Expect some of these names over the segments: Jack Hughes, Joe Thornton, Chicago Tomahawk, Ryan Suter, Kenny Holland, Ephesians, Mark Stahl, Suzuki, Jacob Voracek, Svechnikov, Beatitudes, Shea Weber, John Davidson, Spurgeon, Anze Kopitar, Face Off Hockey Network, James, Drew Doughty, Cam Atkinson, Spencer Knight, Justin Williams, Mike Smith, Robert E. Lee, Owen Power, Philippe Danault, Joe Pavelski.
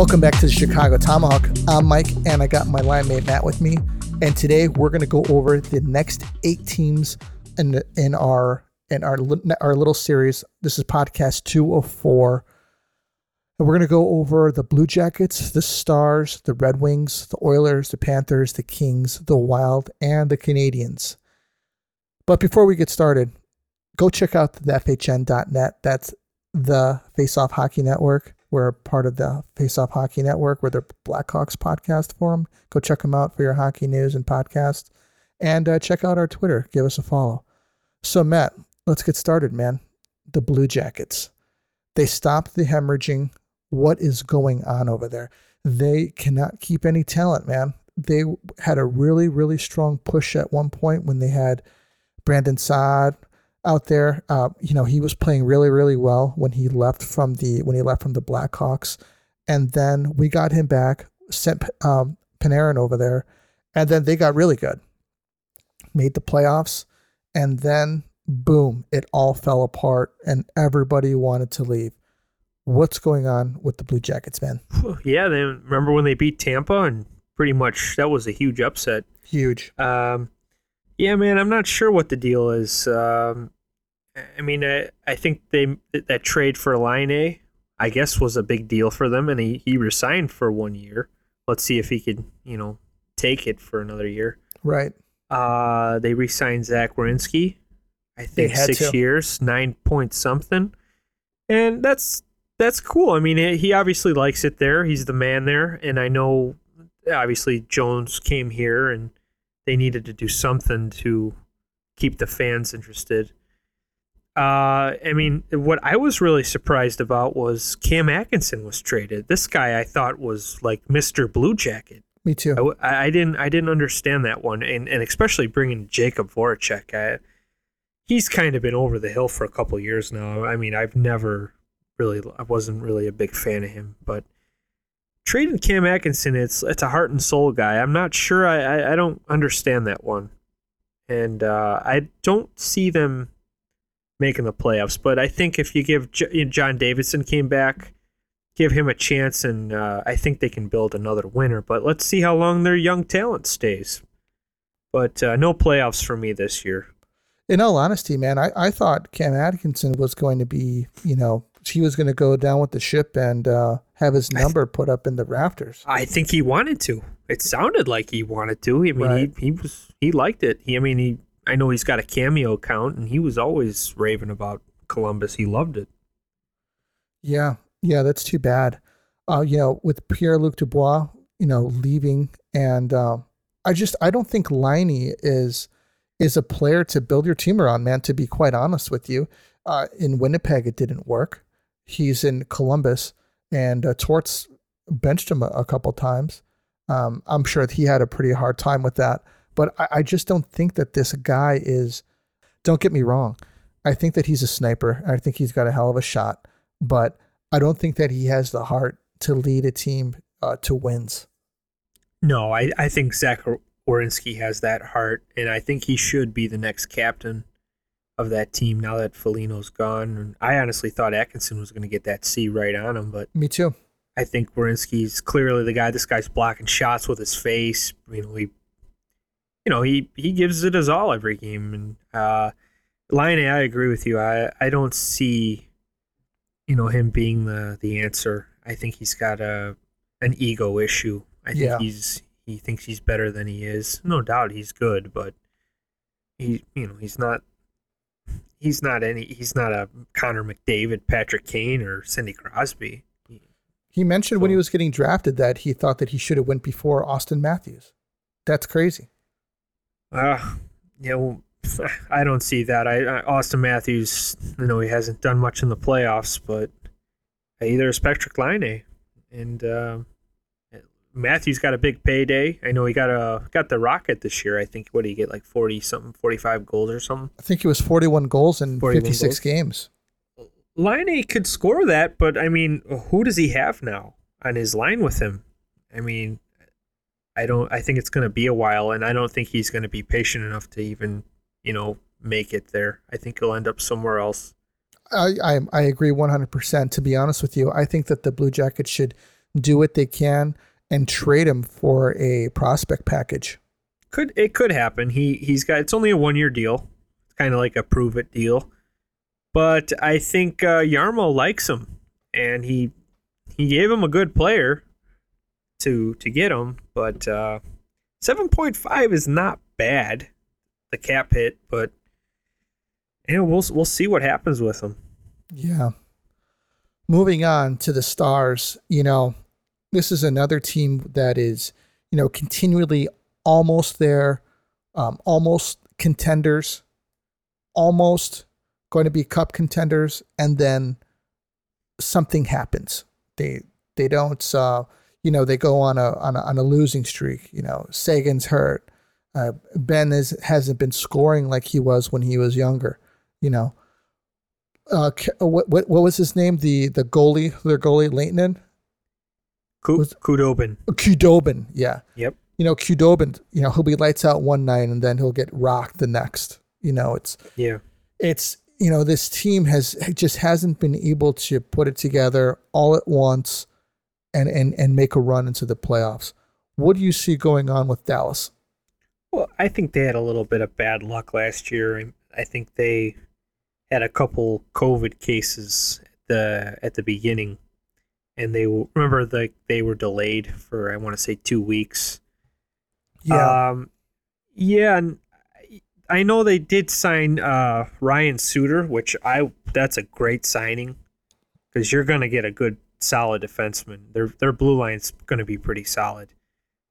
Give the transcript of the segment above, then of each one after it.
Welcome back to the Chicago Tomahawk. I'm Mike, and I got my line mate Matt with me. And today we're going to go over the next 8 teams in our little series. This is podcast 204. And we're going to go over the Blue Jackets, the Stars, the Red Wings, the Oilers, the Panthers, the Kings, the Wild, and the Canadiens. But before we get started, go check out the FHN.net. That's the Face Off Hockey Network. We're part of the Face Off Hockey Network. We're the Blackhawks podcast forum. Go check them out for your hockey news and podcasts. And check out our Twitter. Give us a follow. So, Matt, let's get started, man. The Blue Jackets. They stopped the hemorrhaging. What is going on over there? They cannot keep any talent, man. They had a really, really strong push at one point when they had Brandon Saad out there. He was playing really, really well when he left from the Blackhawks, and then we got him back, sent Panarin over there, and then they got really good, made the playoffs, and then boom, it all fell apart, and everybody wanted to leave. What's going on with the Blue Jackets, man? Yeah, they remember when they beat Tampa, and pretty much that was a huge upset. Huge. Yeah, man, I'm not sure what the deal is. I think that trade for Laine, I guess, was a big deal for them, and he resigned for 1 year. Let's see if he could, take it for another year. Right. They re-signed Zach Werenski, I think 6 years, 9 point something. And that's cool. I mean, he obviously likes it there. He's the man there, and I know, obviously, Jones came here, and they needed to do something to keep the fans interested. What I was really surprised about was Cam Atkinson was traded. This guy I thought was like Mr. Blue Jacket. Me too. I didn't understand that one, and especially bringing Jacob Voracek. He's kind of been over the hill for a couple of years now. I mean, I wasn't really a big fan of him, but trading Cam Atkinson, it's a heart and soul guy. I'm not sure. I don't understand that one. And I don't see them making the playoffs. But I think if you give John Davidson came back, give him a chance, and I think they can build another winner. But let's see how long their young talent stays. But no playoffs for me this year. In all honesty, man, I thought Cam Atkinson was going to be, he was going to go down with the ship and have his number put up in the rafters. I think he wanted to. It sounded like he wanted to. I mean, right. he liked it. I know he's got a Cameo account, and he was always raving about Columbus. He loved it. Yeah, that's too bad. With Pierre-Luc Dubois, leaving, and I don't think Laine is a player to build your team around, man. To be quite honest with you, in Winnipeg it didn't work. He's in Columbus, and Torts benched him a couple times. I'm sure that he had a pretty hard time with that. But I just don't think that this guy is. Don't get me wrong, I think that he's a sniper. I think he's got a hell of a shot, but I don't think that he has the heart to lead a team to wins. No, I think Zach Werenski has that heart, and I think he should be the next captain of that team now that Foligno's gone. And I honestly thought Atkinson was going to get that C right on him, but me too. I think Werenski's clearly the guy. This guy's blocking shots with his face. He gives it his all every game. And Laine, I agree with you. I don't see, him being the answer. I think he's got an ego issue. I think he thinks he's better than he is. No doubt he's good, but he's not. He's not a Connor McDavid, Patrick Kane, or Sidney Crosby. He mentioned when he was getting drafted that he thought that he should have went before Auston Matthews. That's crazy. I don't see that. Auston Matthews, he hasn't done much in the playoffs, but either is Patrik Laine, and Matthews got a big payday. I know he got the rocket this year. I think, what did he get, like 40-something, 45 goals or something? I think it was 41 goals in 56 games. Laine could score that, but, who does he have now on his line with him? I think it's going to be a while, and I don't think he's going to be patient enough to even, make it there. I think he'll end up somewhere else. I agree 100%, to be honest with you. I think that the Blue Jackets should do what they can and trade him for a prospect package. It could happen. He's got, it's only a 1-year deal. It's kind of like a prove it deal. But I think Jarmo likes him, and he gave him a good player to get him. But 7.5 is not bad, the cap hit. But you know, we'll see what happens with him. Yeah. Moving on to the Stars, you know, this is another team that is, you know, continually almost there, almost contenders, almost going to be cup contenders, and then something happens. They don't, you know, they go on a losing streak. You know, Sagan's hurt. Ben hasn't been scoring like he was when he was younger. You know. What was his name? The goalie, their goalie, Leighton Khudobin. Khudobin, yeah. Yep. You know, Khudobin, you know, he'll be lights out one night and then he'll get rocked the next. You know, it's you know, this team just hasn't been able to put it together all at once and make a run into the playoffs. What do you see going on with Dallas? Well, I think they had a little bit of bad luck last year, and I think they had a couple COVID cases at the beginning, and they remember they were delayed for, I want to say, 2 weeks. Yeah, and I know they did sign Ryan Suter, which that's a great signing because you're going to get a good solid defenseman. Their blue line's going to be pretty solid.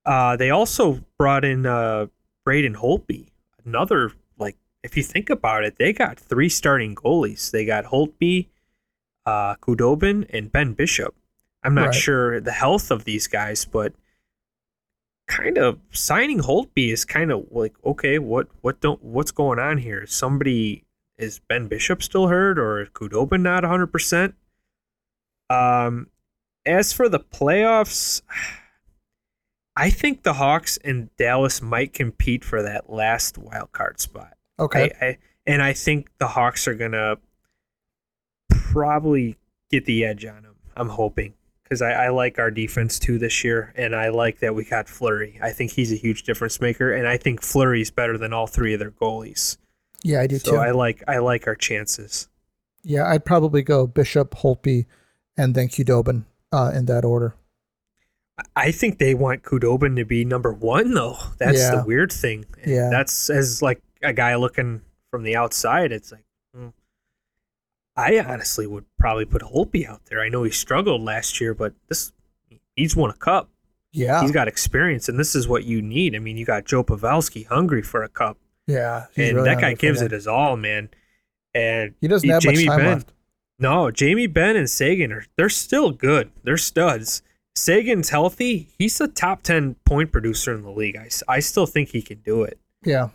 They also brought in Braden Holtby, another. If you think about it, they got 3 starting goalies. They got Holtby, Khudobin, and Ben Bishop. I'm not sure the health of these guys, but kind of signing Holtby is kind of like, okay, what's going on here? Is Ben Bishop still hurt, or is Khudobin not 100%? As for the playoffs, I think the Hawks and Dallas might compete for that last wild card spot. Okay, and I think the Hawks are going to probably get the edge on them, I'm hoping, because I like our defense, too, this year, and I like that we got Fleury. I think he's a huge difference maker, and I think Fleury's better than all 3 of their goalies. Yeah, I do, too. So I like our chances. Yeah, I'd probably go Bishop, Holtby, and then Khudobin in that order. I think they want Khudobin to be number 1, though. That's the weird thing. And that's as, like, a guy looking from the outside, it's like, I honestly would probably put Holtby out there. I know he struggled last year, but he's won a cup. Yeah. He's got experience, and this is what you need. I mean, you got Joe Pavelski hungry for a cup. Yeah. And really that guy gives it his all, man. And he doesn't have much time left. No, Jamie Benn and Sagan, they're still good. They're studs. Sagan's healthy. He's a top 10 point producer in the league. I still think he can do it. Yeah.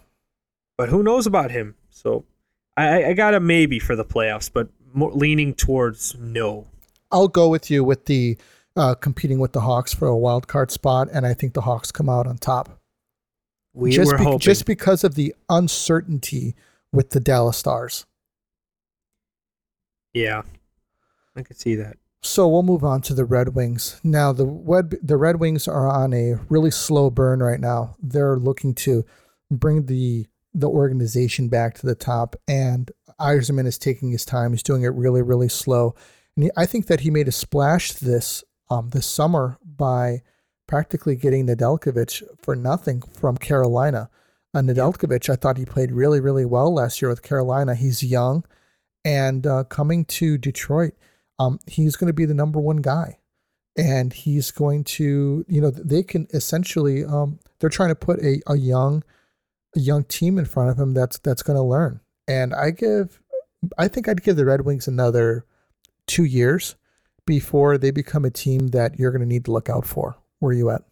But who knows about him? So I got a maybe for the playoffs, but more leaning towards no. I'll go with you with the competing with the Hawks for a wild card spot, and I think the Hawks come out on top. We were hoping. Just because of the uncertainty with the Dallas Stars. Yeah, I could see that. So we'll move on to the Red Wings. Now, the Red Wings are on a really slow burn right now. They're looking to bring the organization back to the top, and Yzerman is taking his time. He's doing it really, really slow. And I think that he made a splash this summer by practically getting Nedeljkovic for nothing from Carolina. Nedeljkovic, I thought he played really, really well last year with Carolina. He's young, and coming to Detroit, he's going to be the number 1 guy. And he's going to, you know, they can essentially, they're trying to put a young team in front of him that's going to learn. And I think I'd give the Red Wings another 2 years before they become a team that you're going to need to look out for. Where are you at?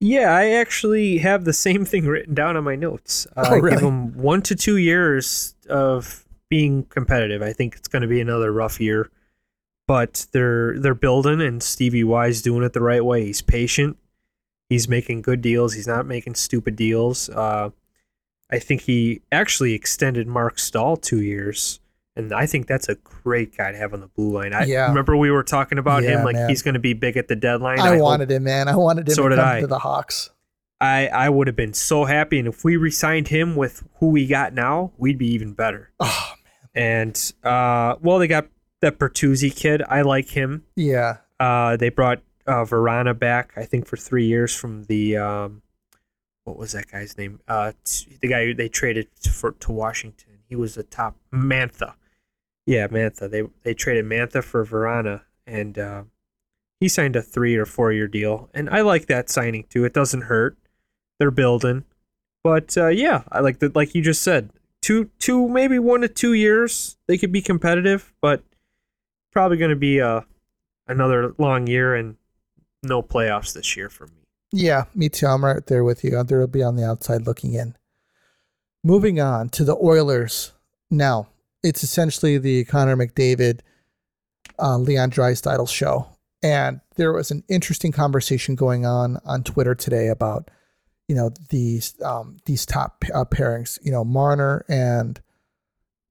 Yeah, I actually have the same thing written down on my notes. Really? I give them 1 to 2 years of being competitive. I think it's going to be another rough year, but they're building, and Stevie Y's doing it the right way. He's patient. He's making good deals. He's not making stupid deals. I think he actually extended Mark Stahl 2 years, And I think that's a great guy to have on the blue line. Remember we were talking about him, like, man, he's going to be big at the deadline. I wanted him, man. I wanted him to come to the Hawks. I would have been so happy. And if we re-signed him with who we got now, we'd be even better. Oh, man. And, well, they got that Bertuzzi kid. I like him. Yeah. They brought Verana back, I think, for 3 years from the what was that guy's name? The guy they traded to Washington. He was a top Mantha. Yeah, Mantha. They traded Mantha for Verana, and he signed a 3 or 4 year deal. And I like that signing too. It doesn't hurt. They're building, but yeah, I like that. Like you just said, two maybe 1 to 2 years they could be competitive, but probably going to be another long year and no playoffs this year for me. Yeah, me too. I'm right there with you. They'll be on the outside looking in. Moving on to the Oilers. Now, it's essentially the Connor McDavid, Leon Draisaitl show. And there was an interesting conversation going on Twitter today about, you know, these top pairings. You know, Marner and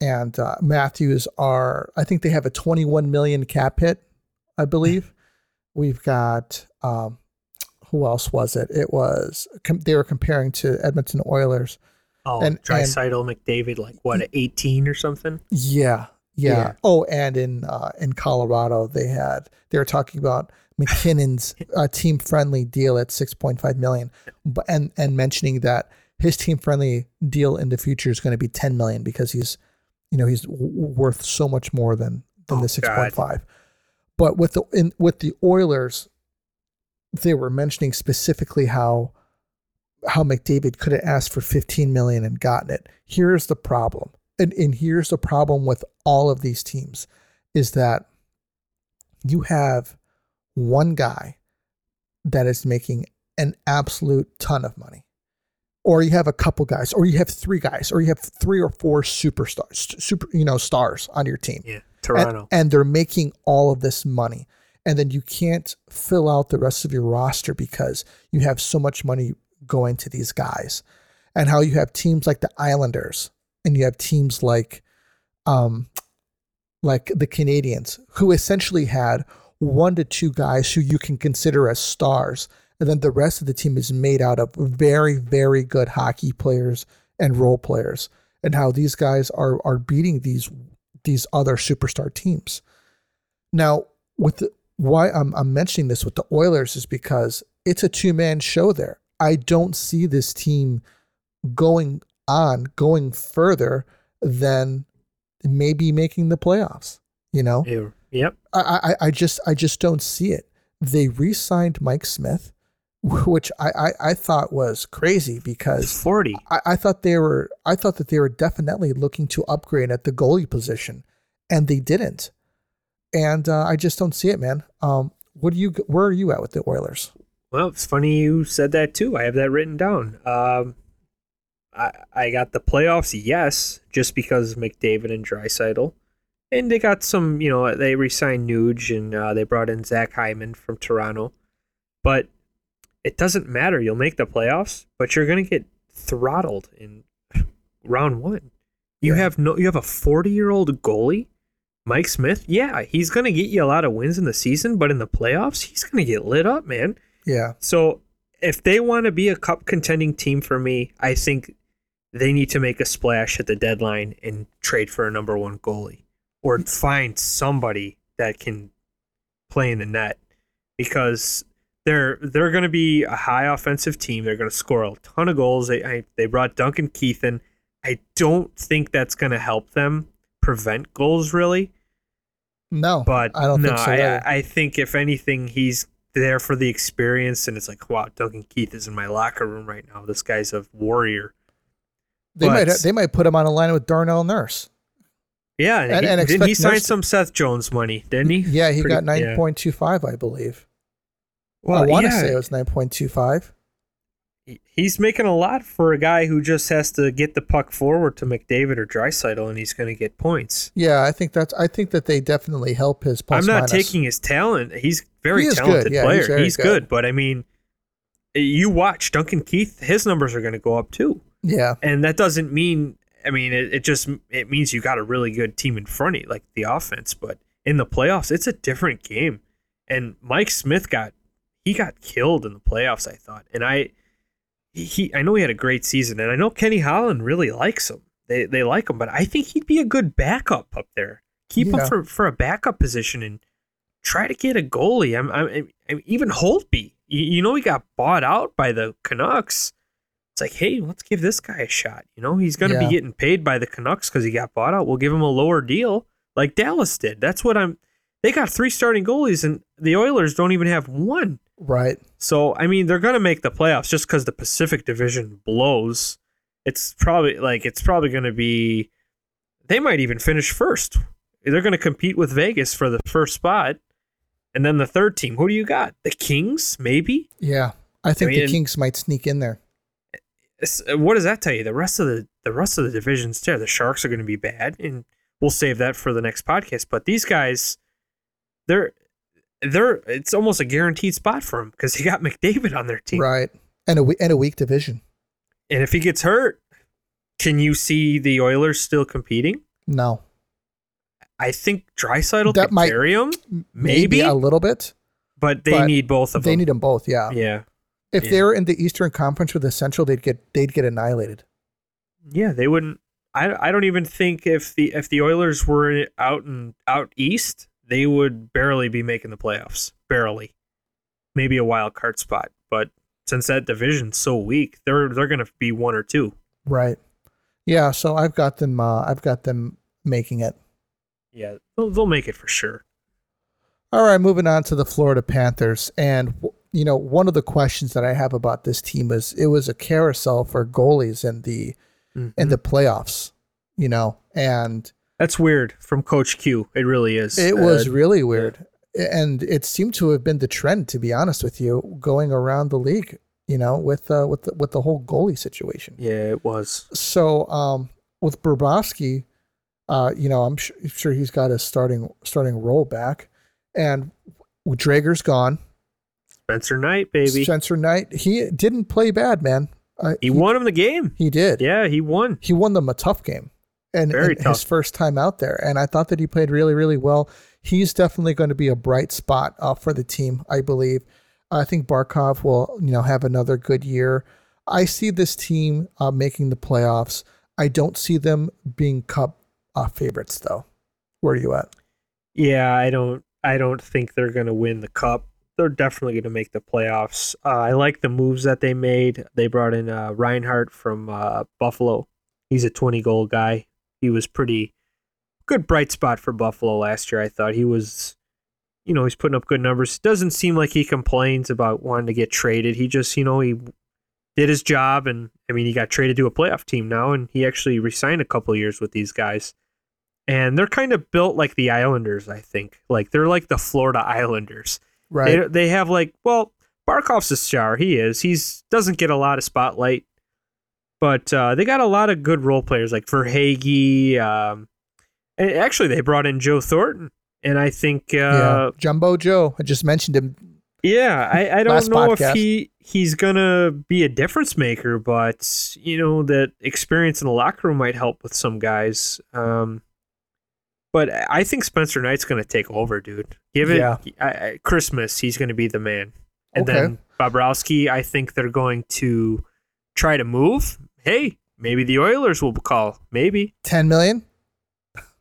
Matthews are, I think they have a $21 million cap hit, I believe. We've got, who else was it? It was, they were comparing to Edmonton Oilers. Oh, and Draisaitl, McDavid, like what, 18 or something? Yeah. Oh, and in Colorado, they were talking about McKinnon's team friendly deal at $6.5 million, and mentioning that his team friendly deal in the future is going to be $10 million because he's worth so much more than the 6.5. But with the Oilers, they were mentioning specifically how McDavid could have asked for $15 million and gotten it. Here's the problem. And here's the problem with all of these teams is that you have one guy that is making an absolute ton of money, or you have a couple guys, or you have three guys, or you have 3 or 4 superstars, stars on your team. Yeah. Toronto. And they're making all of this money. And then you can't fill out the rest of your roster because you have so much money going to these guys. And how you have teams like the Islanders, and you have teams like the Canadians, who essentially had 1 to 2 guys who you can consider as stars. And then the rest of the team is made out of very, very good hockey players and role players. And how these guys are beating these other superstar teams. Now, why I'm mentioning this with the Oilers is because it's a two-man show there. I don't see this team going further than maybe making the playoffs. You know? Yep. I just don't see it. They re-signed Mike Smith, which I thought was crazy because 40. I thought that they were definitely looking to upgrade at the goalie position, and they didn't. And I just don't see it, man. Where are you at with the Oilers? Well, it's funny you said that too. I have that written down. I got the playoffs, yes, just because of McDavid and Draisaitl, and they got some. You know, they re-signed Nuge, and they brought in Zach Hyman from Toronto, but it doesn't matter. You'll make the playoffs, but you're going to get throttled in round one. You have a 40-year-old goalie, Mike Smith. Yeah, he's going to get you a lot of wins in the season, but in the playoffs, he's going to get lit up, man. Yeah. So if they want to be a cup contending team for me, I think they need to make a splash at the deadline and trade for a number one goalie or find somebody that can play in the net, because they're going to be a high offensive team. They're going to score a ton of goals. They brought Duncan Keith in. I don't think that's going to help them prevent goals, really. No, but I don't think so. I think if anything, he's there for the experience, and it's like, wow, Duncan Keith is in my locker room right now. This guy's a warrior. They might put him on a line with Darnell Nurse. Yeah, and didn't he sign some Seth Jones money? Didn't he? Yeah, he got 9.25, I believe. Well, I want to say it was 9.25. He's making a lot for a guy who just has to get the puck forward to McDavid or Draisaitl, and he's going to get points. Yeah, I think that they definitely help his plus. I'm not taking his talent. He's very talented player. He's good, but I mean, you watch Duncan Keith; his numbers are going to go up too. Yeah, and that doesn't mean I mean, it means you got a really good team in front of you, like the offense. But in the playoffs, it's a different game. And Mike Smith got killed in the playoffs, I thought. And I know he had a great season, and I know Kenny Holland really likes him. They like him, but I think he'd be a good backup up there. Keep him for a backup position and try to get a goalie. I'm even Holtby. You know, he got bought out by the Canucks. It's like, hey, let's give this guy a shot. You know, he's going to be getting paid by the Canucks because he got bought out. We'll give him a lower deal like Dallas did. That's what they got three starting goalies, and the Oilers don't even have one. Right. So, I mean, they're going to make the playoffs just because the Pacific Division blows. It's probably going to be, they might even finish first. They're going to compete with Vegas for the first spot. And then the third team, who do you got? The Kings, maybe? Yeah, I think the Kings might sneak in there. What does that tell you? The rest of the divisions there, the Sharks are going to be bad, and we'll save that for the next podcast. But these guys, it's almost a guaranteed spot for them because he got McDavid on their team, right? And a weak division. And if he gets hurt, can you see the Oilers still competing? No. I think Draisaitl could carry him, maybe a little bit, but need both of them. They need them both, yeah. Yeah. If they were in the Eastern Conference with the Central, they'd get annihilated. Yeah, they wouldn't. I don't even think if the Oilers were out east, they would barely be making the playoffs, barely, maybe a wild card spot. But since that division's so weak, they're going to be one or two. Right. Yeah. So I've got them making it. Yeah, they'll make it for sure. All right, moving on to the Florida Panthers. And, you know, one of the questions that I have about this team is it was a carousel for goalies in the playoffs, you know, and... That's weird from Coach Q. It really is. It was really weird. Yeah. And it seemed to have been the trend, to be honest with you, going around the league, you know, with the whole goalie situation. Yeah, it was. So with Bobrovsky... you know, I'm sure he's got his starting role back, and Drager's gone. Spencer Knight, baby. Spencer Knight. He didn't play bad, man. He won him the game. He did. Yeah, he won. He won them a tough game, and his first time out there. And I thought that he played really, really well. He's definitely going to be a bright spot for the team, I believe. I think Barkov will, you know, have another good year. I see this team making the playoffs. I don't see them being cup favorites, though. Where are you at? Yeah, I don't think they're going to win the cup. They're definitely going to make the playoffs. I like the moves that they made. They brought in Reinhardt from Buffalo. He's a 20-goal guy. He was pretty good bright spot for Buffalo last year. I thought he was, you know, he's putting up good numbers. Doesn't seem like he complains about wanting to get traded. He just, you know, he did his job, and I mean, he got traded to a playoff team now, and he actually re-signed a couple of years with these guys. And they're kind of built like the Islanders, I think. Like, they're like the Florida Islanders. Right. They have like, well, Barkov's a star. He is. He's doesn't get a lot of spotlight. But they got a lot of good role players like Verhaeghe. And actually, they brought in Joe Thornton. And I think... Jumbo Joe. I just mentioned him. Yeah, I don't know if he's going to be a difference maker, but, you know, that experience in the locker room might help with some guys. But I think Spencer Knight's going to take over, dude. Christmas, he's going to be the man. And then Bobrovsky, I think they're going to try to move. Hey, maybe the Oilers will call. Maybe. $10 million?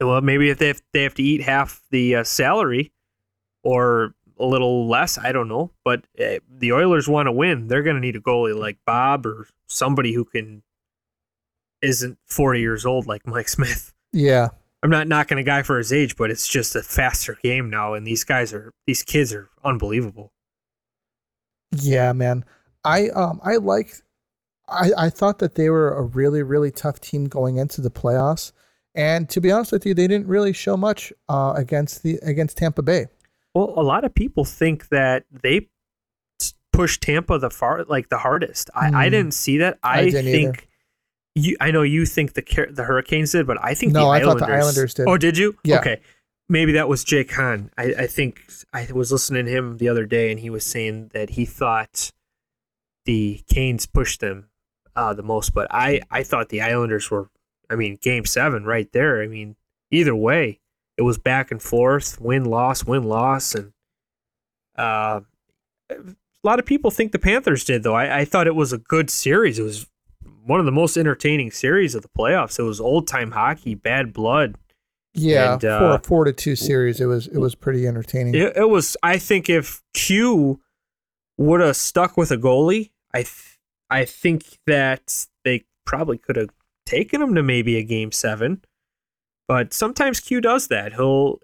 Well, maybe if they have to eat half the salary or a little less, I don't know. But the Oilers want to win. They're going to need a goalie like Bob or somebody who isn't 40 years old like Mike Smith. Yeah. I'm not knocking a guy for his age, but it's just a faster game now, and these kids are unbelievable. Yeah, man. I thought that they were a really, really tough team going into the playoffs, and to be honest with you, they didn't really show much against Tampa Bay. Well, a lot of people think that they pushed Tampa the hardest. I didn't see that. I didn't think either. I know you think the Hurricanes did, but I think I thought the Islanders did. Oh, did you? Yeah. Okay. Maybe that was Jake Hahn. I think I was listening to him the other day, and he was saying that he thought the Canes pushed them the most, but I thought the Islanders were I mean, Game 7 right there. I mean, either way, it was back and forth, win-loss, and a lot of people think the Panthers did, though. I thought it was a good series. It was one of the most entertaining series of the playoffs. It was old-time hockey, bad blood. Yeah, and, for a 4-2 series, it was pretty entertaining. It was. I think if Q would have stuck with a goalie, I think that they probably could have taken him to maybe a Game 7. But sometimes Q does that. He'll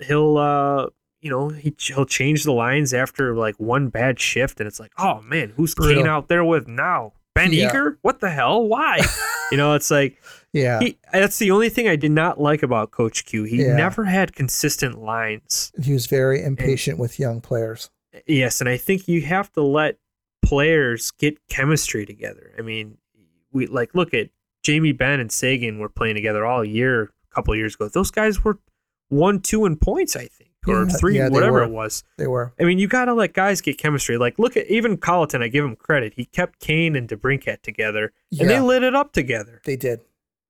change the lines after like one bad shift, and it's like, oh man, who's Kane out there with now? Ben Eager? What the hell? Why? It's like, yeah. That's the only thing I did not like about Coach Q. He never had consistent lines. He was very impatient with young players. Yes, and I think you have to let players get chemistry together. I mean, we look at Jamie Benn and Sagan were playing together all year. Couple of years ago, those guys were 1-2 in points, I think, or 3, whatever it was. They were. I mean, you got to let guys get chemistry. Like, look at even Colleton. I give him credit. He kept Kane and DeBrincat together, and they lit it up together. They did.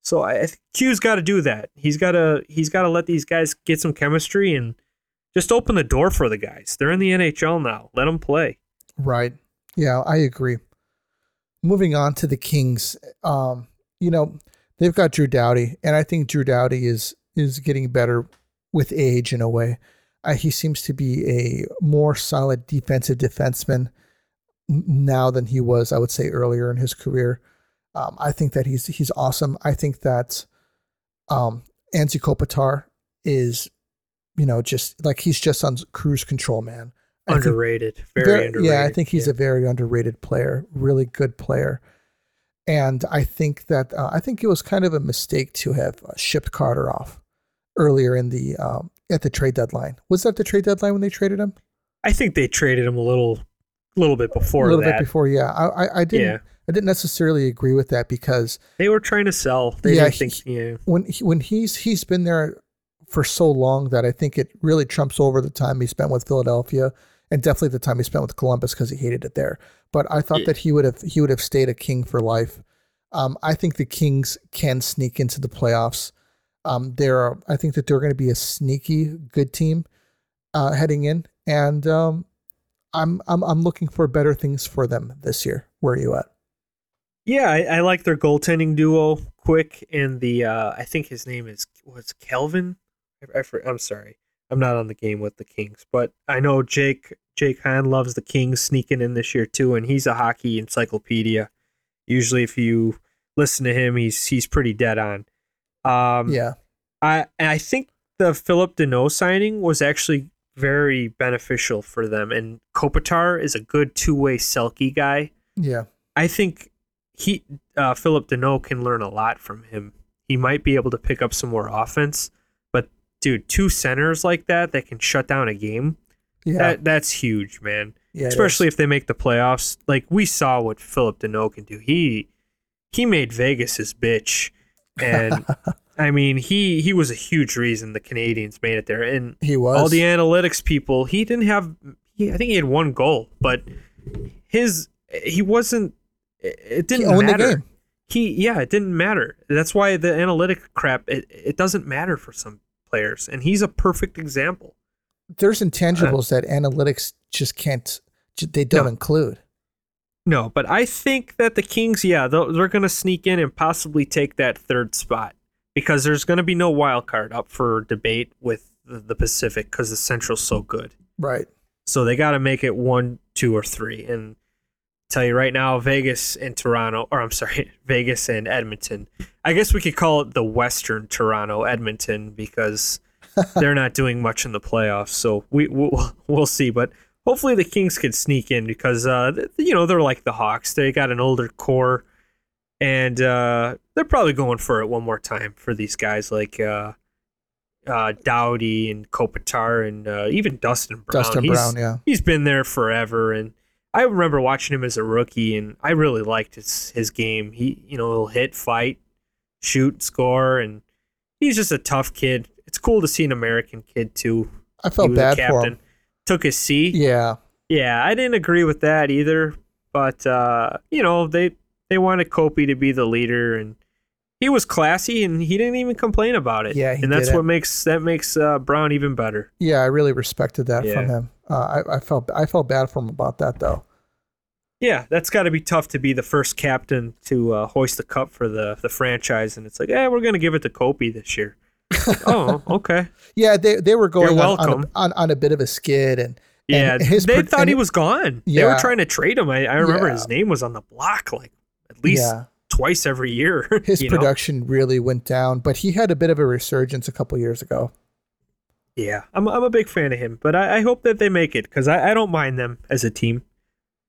So I think Q's got to do that. He's got to let these guys get some chemistry and just open the door for the guys. They're in the NHL now. Let them play. Right. Yeah, I agree. Moving on to the Kings. They've got Drew Doughty, and I think Drew Doughty is getting better with age in a way. He seems to be a more solid defensive defenseman now than he was, I would say, earlier in his career. I think that he's awesome. I think that Anze Kopitar is, just like he's just on cruise control, man. Underrated, very underrated. Yeah, I think he's a very underrated player, really good player. And I think that it was kind of a mistake to have shipped Carter off earlier in the at the trade deadline. Was that the trade deadline when they traded him? I think they traded him a little bit before that. Yeah. I didn't necessarily agree with that because they were trying to sell. When he's been there for so long that I think it really trumps over the time he spent with Philadelphia. And definitely the time he spent with Columbus because he hated it there. But I thought that he would have stayed a King for life. I think the Kings can sneak into the playoffs. I think that they're going to be a sneaky good team heading in, and I'm looking for better things for them this year. Where are you at? Yeah, I like their goaltending duo, Quick and the I think his name was Kelvin. I'm sorry. I'm not on the game with the Kings, but I know Jake Hahn loves the Kings sneaking in this year too, and he's a hockey encyclopedia. Usually, if you listen to him, he's pretty dead on. I think the Philippe Danault signing was actually very beneficial for them, and Kopitar is a good two-way selkie guy. Yeah, I think Philippe Danault can learn a lot from him. He might be able to pick up some more offense. Dude, two centers like that can shut down a game, that's huge, man. Yeah, especially if they make the playoffs. Like, we saw what Philippe Danault can do. He made Vegas his bitch. And, I mean, he was a huge reason the Canadians made it there. And he was. All the analytics people, he didn't have – I think he had one goal, but he wasn't – it didn't matter. The game. It didn't matter. That's why the analytic crap, it doesn't matter for some players, and he's a perfect example. There's intangibles that analytics just don't include. No, but I think that the Kings, they're going to sneak in and possibly take that third spot because there's going to be no wild card up for debate with the Pacific because the Central's so good. Right. So they got to make it 1, 2, or 3. And I'll tell you right now, Vegas and Edmonton. I guess we could call it the Western Toronto Edmonton because they're not doing much in the playoffs. So we'll see, but hopefully the Kings could sneak in because they're like the Hawks. They got an older core, and they're probably going for it one more time for these guys like Doughty and Kopitar and even Dustin Brown. He's been there forever, and I remember watching him as a rookie, and I really liked his game. He, he'll hit, fight, shoot, score, and he's just a tough kid. It's cool to see an American kid too. I felt bad for him. Took his C. Yeah, yeah. I didn't agree with that either, but they wanted Kopi to be the leader, and He was classy, and he didn't even complain about it. Yeah, he and that's didn't. What makes Brown even better. Yeah, I really respected that from him. I felt bad for him about that though. Yeah, that's got to be tough to be the first captain to hoist the cup for the franchise, and it's like, we're gonna give it to Kopi this year. Oh, okay. Yeah, they were going on a bit of a skid, and they thought he was gone. Yeah. They were trying to trade him. I remember his name was on the block like at least. Yeah. Twice every year. His production really went down, but he had a bit of a resurgence a couple years ago. Yeah, I'm a big fan of him, but I hope that they make it because I don't mind them as a team.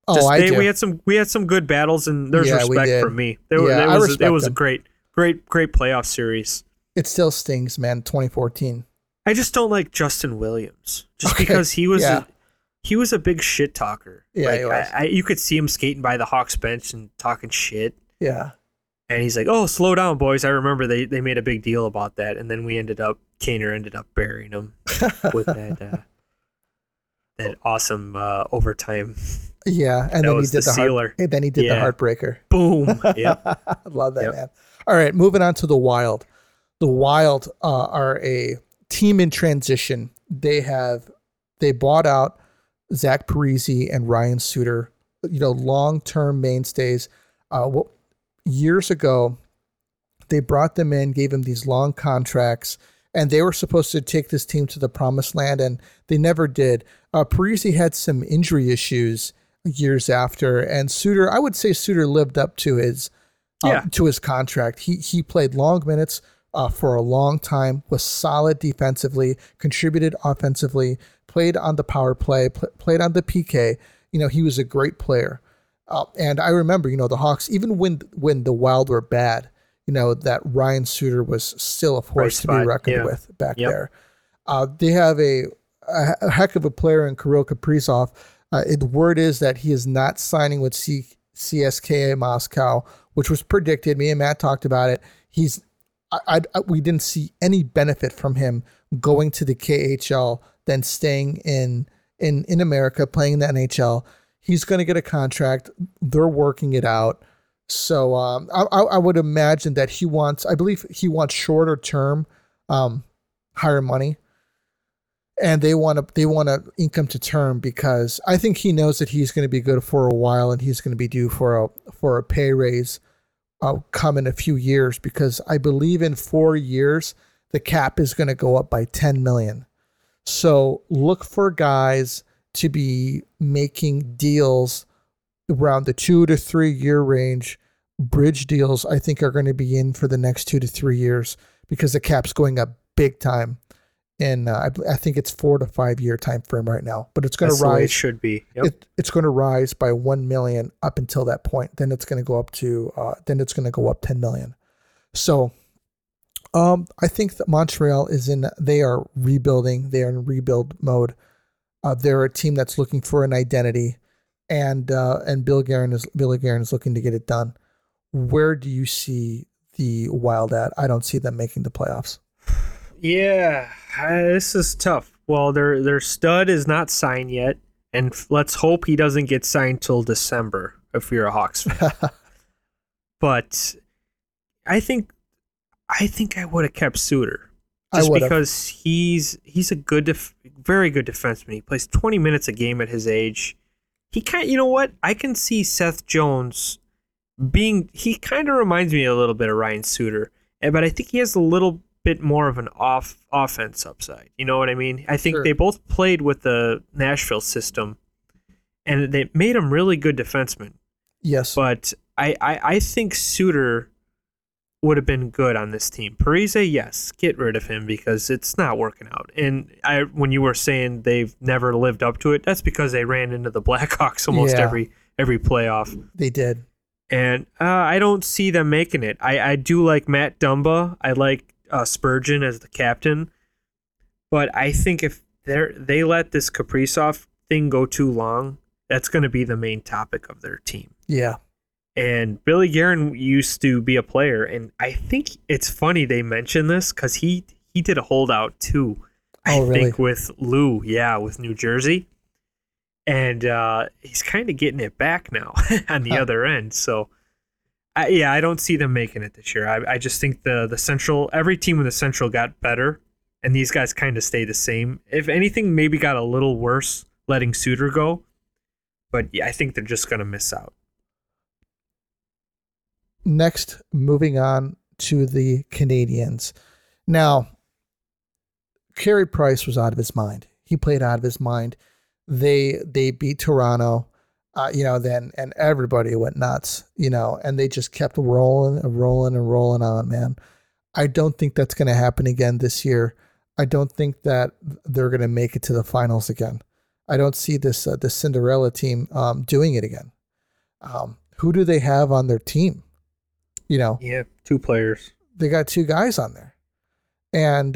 We had some good battles, and there's respect from me. It was a great playoff series. It still stings, man. 2014. I just don't like Justin Williams because he was he was a big shit talker. Yeah, he was. You could see him skating by the Hawks bench and talking shit. Yeah. And he's like, "Oh, slow down, boys." I remember they made a big deal about that, and then Kaner ended up burying him with that awesome overtime. Yeah, and then he did the sealer. And then he did the heartbreaker. Boom. Yeah. I love that, man. All right, moving on to the Wild. The Wild are a team in transition. They bought out Zach Parise and Ryan Suter, long-term mainstays. Years ago, they brought them in, gave them these long contracts, and they were supposed to take this team to the promised land, and they never did. Parise had some injury issues years after, and Suter, I would say Suter lived up to his contract. He played long minutes for a long time, was solid defensively, contributed offensively, played on the power play, played on the PK. He was a great player. And I remember, the Hawks, even when the Wild were bad, that Ryan Suter was still a force to be reckoned with back there. They have a heck of a player in Kirill Kaprizov. The word is that he is not signing with CSKA Moscow, which was predicted. Me and Matt talked about it. We didn't see any benefit from him going to the KHL than staying in America, playing in the NHL. He's going to get a contract. They're working it out. So I would imagine that he wants shorter term, higher money. And they want to income to term because I think he knows that he's going to be good for a while and he's going to be due for a pay raise come in a few years because I believe in 4 years, the cap is going to go up by $10 million. So look for guys to be making deals around the 2 to 3 year range. Bridge deals, I think, are going to be in for the next 2 to 3 years because the cap's going up big time. And I think it's 4 to 5 year time frame right now, but it's going to rise. It should be. Yep. It's going to rise by 1 million up until that point. Then it's going to go up to, then it's going to go up 10 million. So I think that Montreal they are rebuilding. They are in rebuild mode. They're a team that's looking for an identity, and Bill Guerin is looking to get it done. Where do you see the Wild at? I don't see them making the playoffs. Yeah, this is tough. Well, their stud is not signed yet, and let's hope he doesn't get signed till December if you're a Hawks fan. But I think I would have kept Suter. Just because he's a good, very good defenseman. He plays 20 minutes a game at his age. He can't. You know what? I can see Seth Jones being. He kind of reminds me a little bit of Ryan Suter, but I think he has a little bit more of an offense upside. You know what I mean? I think they both played with the Nashville system, and they made him really good defensemen. Yes, but I think Suter would have been good on this team. Parise, yes, get rid of him because it's not working out. And when you were saying they've never lived up to it, that's because they ran into the Blackhawks almost every playoff. They did. And I don't see them making it. I do like Matt Dumba. I like Spurgeon as the captain. But I think if they let this Kaprizov thing go too long, that's going to be the main topic of their team. Yeah. And Billy Guerin used to be a player, and I think it's funny they mention this because he did a holdout too, I think, with Lou, with New Jersey. And he's kind of getting it back now on the other end. So I don't see them making it this year. I just think the Central, every team in the Central got better, and these guys kind of stay the same. If anything, maybe got a little worse letting Suter go, but yeah, I think they're just going to miss out. Next, moving on to the Canadiens. Now, Carey Price was out of his mind. He played out of his mind. They beat Toronto, then, and everybody went nuts, and they just kept rolling and rolling and rolling on, man. I don't think that's going to happen again this year. I don't think that they're going to make it to the finals again. I don't see this Cinderella team doing it again. Who do they have on their team? Yeah, two players. They got two guys on there, and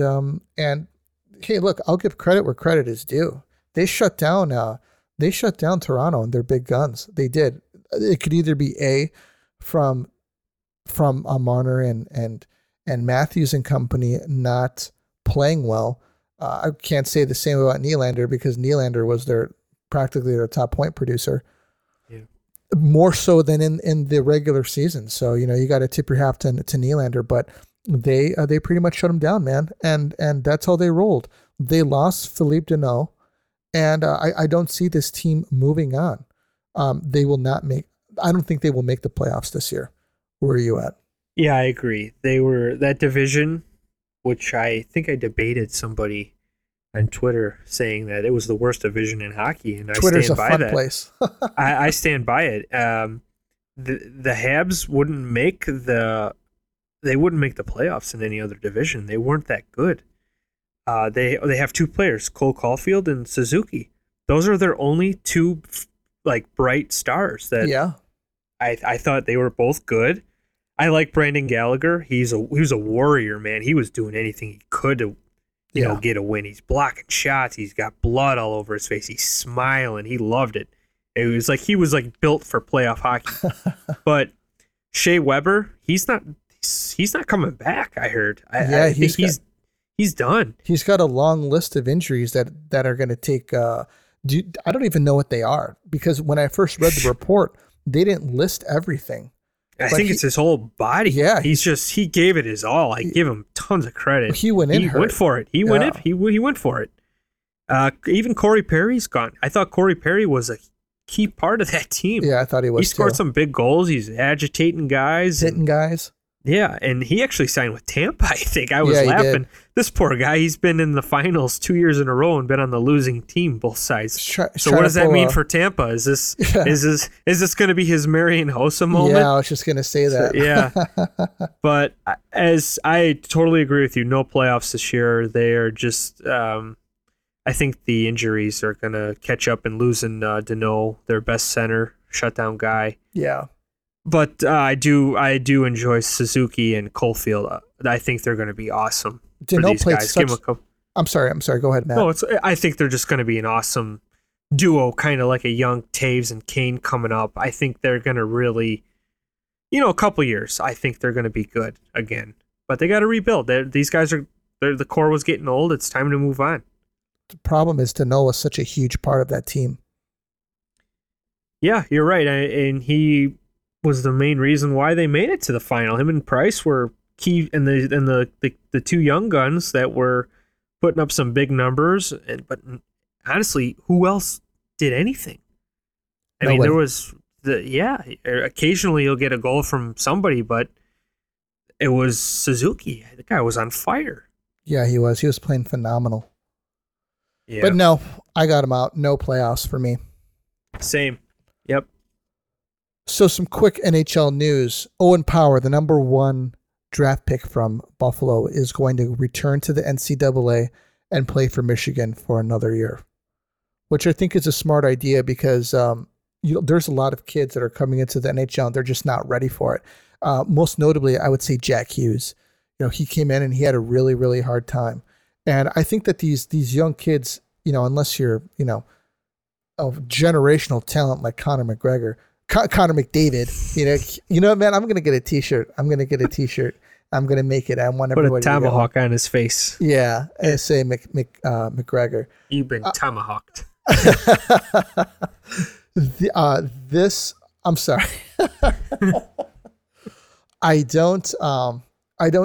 hey, look, I'll give credit where credit is due. They shut down Toronto and their big guns. They did. It could either be from Marner and Matthews and company not playing well. I can't say the same about Nylander, because Nylander was practically their top point producer. More so than in the regular season. So, you got to tip your hat to Nylander, but they pretty much shut him down, man. And that's how they rolled. They lost Philippe Danault, and I don't see this team moving on. I don't think they will make the playoffs this year. Where are you at? Yeah, I agree. They were that division, which I think I debated somebody on Twitter saying that it was the worst division in hockey, and Twitter's I stand by that. Twitter's a fun place. I stand by it. The Habs wouldn't make the playoffs in any other division. They weren't that good. They have two players, Cole Caulfield and Suzuki. Those are their only two bright stars. That I thought they were both good. I like Brandon Gallagher. He was a warrior, man. He was doing anything he could to get a win. He's blocking shots. He's got blood all over his face. He's smiling. He loved it. It was like he was built for playoff hockey. But Shea Weber, he's not coming back, I heard. He's done. He's got a long list of injuries that are going to take I don't even know what they are, because when I first read the report, they didn't list everything. I think it's his whole body. Yeah, he gave it his all. I give him tons of credit. He went in. He went for it. He went for it. Even Corey Perry's gone. I thought Corey Perry was a key part of that team. Yeah, I thought he was. He scored some big goals. He's agitating guys, hitting guys. Yeah, and he actually signed with Tampa, I think. I was laughing. This poor guy, he's been in the finals 2 years in a row and been on the losing team both sides. So what does that mean for Tampa? Is this going to be his Marian Hossa moment? Yeah, I was just going to say that. So, yeah. But as I totally agree with you, no playoffs this year. They are just I think the injuries are going to catch up, and losing Danault, their best center, shutdown guy. Yeah. But I do enjoy Suzuki and Caulfield. I think they're going to be awesome. Danault played such. I'm sorry. Go ahead, Matt. No, I think they're just going to be an awesome duo, kind of like a young Taves and Kane coming up. I think they're going to really, a couple years, I think they're going to be good again. But they got to rebuild. The core was getting old. It's time to move on. The problem is Danault was such a huge part of that team. Yeah, you're right, and he was the main reason why they made it to the final. Him and Price were key, and the two young guns that were putting up some big numbers. But honestly, who else did anything? I mean, there was occasionally you'll get a goal from somebody, but it was Suzuki. The guy was on fire. Yeah, he was. He was playing phenomenal. Yeah. But no, I got him out. No playoffs for me. Same. Yep. So some quick NHL news. Owen Power, the number one draft pick from Buffalo, is going to return to the NCAA and play for Michigan for another year, which I think is a smart idea, because there's a lot of kids that are coming into the NHL and they're just not ready for it. Most notably, I would say Jack Hughes. He came in and he had a really, really hard time. And I think that these young kids, unless you're, of generational talent like Connor McDavid, man, I'm going to get a t-shirt. I'm going to make it. I want everybody to put a tomahawk on his face. Yeah. I say McGregor. You've been tomahawked. This, I'm sorry. I don't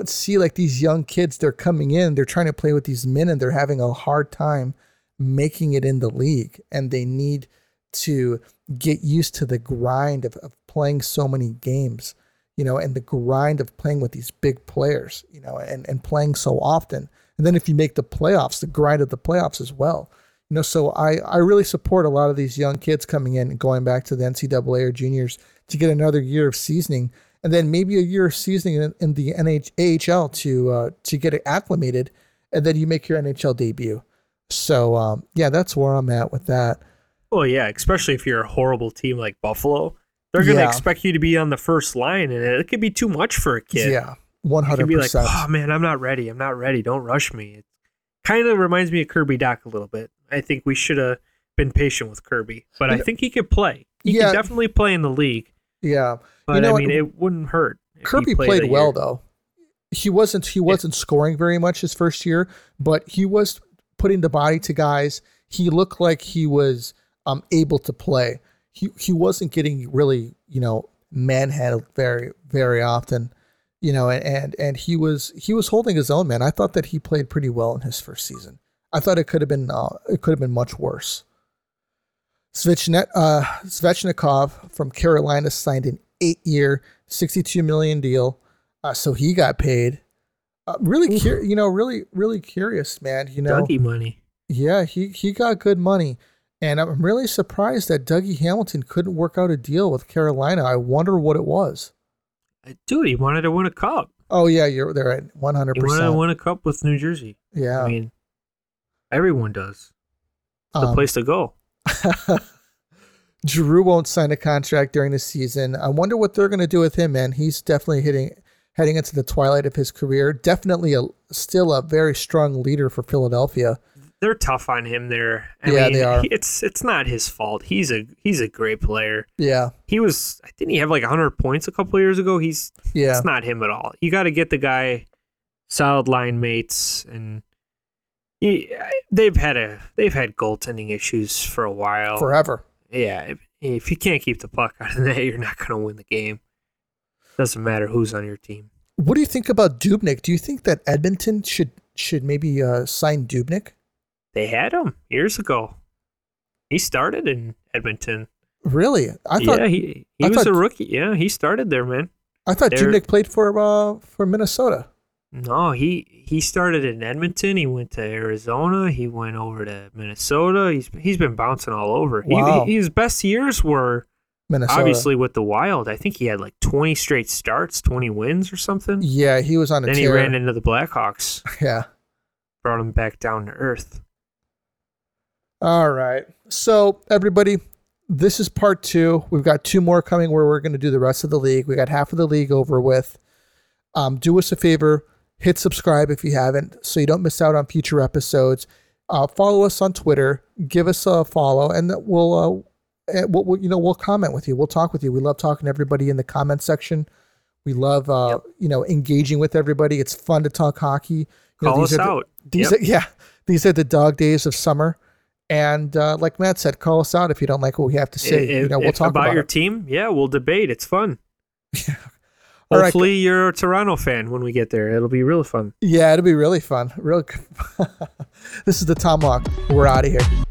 see like these young kids, they're coming in, they're trying to play with these men and they're having a hard time making it in the league, and they need to get used to the grind of playing so many games, you know, and the grind of playing with these big players, you know, and playing so often. And then if you make the playoffs, the grind of the playoffs as well. You know, so I really support a lot of these young kids coming in and going back to the NCAA or juniors to get another year of seasoning, and then maybe a year of seasoning in the AHL to get it acclimated, and then you make your NHL debut. So, yeah, that's where I'm at with that. Oh, yeah, especially if you're a horrible team like Buffalo. They're going to expect you to be on the first line, and it could be too much for a kid. Yeah, 100%. You could be like, oh, man, I'm not ready. Don't rush me. It kind of reminds me of Kirby Doc a little bit. I think we should have been patient with Kirby, but I think he could play. He could definitely play in the league. Yeah. But, you know, I mean, it wouldn't hurt. Kirby played well, though. He wasn't scoring very much his first year, but he was putting the body to guys. He looked like he was able to play. He wasn't getting really, you know, manhandled very, very often, you know, and he was holding his own, man. I thought that he played pretty well in his first season. I thought it could have been much worse. Svechnikov from Carolina signed an 8-year, $62 million deal, so he got paid. Really curious, man. You know, Dougie money. Yeah, he got good money, and I'm really surprised that Dougie Hamilton couldn't work out a deal with Carolina. I wonder what it was. Dude, he wanted to win a cup. Oh yeah, you're there at 100%. He wanted to win a cup with New Jersey. Yeah, I mean, everyone does. It's the place to go. Drew won't sign a contract during the season. I wonder what they're going to do with him, man. He's definitely heading into the twilight of his career. Definitely still a very strong leader for Philadelphia. They're tough on him there. I mean, they are. It's not his fault. He's a great player. Yeah. Didn't he have like 100 points a couple of years ago? It's not him at all. You got to get the guy solid line mates, and they've had goaltending issues for a while. Forever. Yeah. If you can't keep the puck out of that, you're not going to win the game. Doesn't matter who's on your team. What do you think about Dubnik? Do you think that Edmonton should maybe sign Dubnik? They had him years ago. He started in Edmonton. Really? I thought he was a rookie. Yeah, he started there, man. I thought Dubnik played for Minnesota. No, he started in Edmonton. He went to Arizona. He went over to Minnesota. He's been bouncing all over. Wow. His best years were Minnesota. Obviously with the Wild. I think he had like 20 straight starts, 20 wins or something. Yeah, he was on a tear. Then he ran into the Blackhawks. Yeah. Brought him back down to earth. All right. So, everybody, this is part 2. We've got 2 more coming where we're going to do the rest of the league. We got half of the league over with. Do us a favor. Hit subscribe if you haven't so you don't miss out on future episodes. Follow us on Twitter. Give us a follow, and we'll comment with you. We'll talk with you. We love talking to everybody in the comment section. We love engaging with everybody. It's fun to talk hockey. You know, call us out. These are the dog days of summer. And like Matt said, call us out if you don't like what we have to say. We'll talk about your team. Yeah, we'll debate. It's fun. Hopefully you're a Toronto fan when we get there. It'll be real fun. Yeah, it'll be really fun. This is the Tomahawk. We're out of here.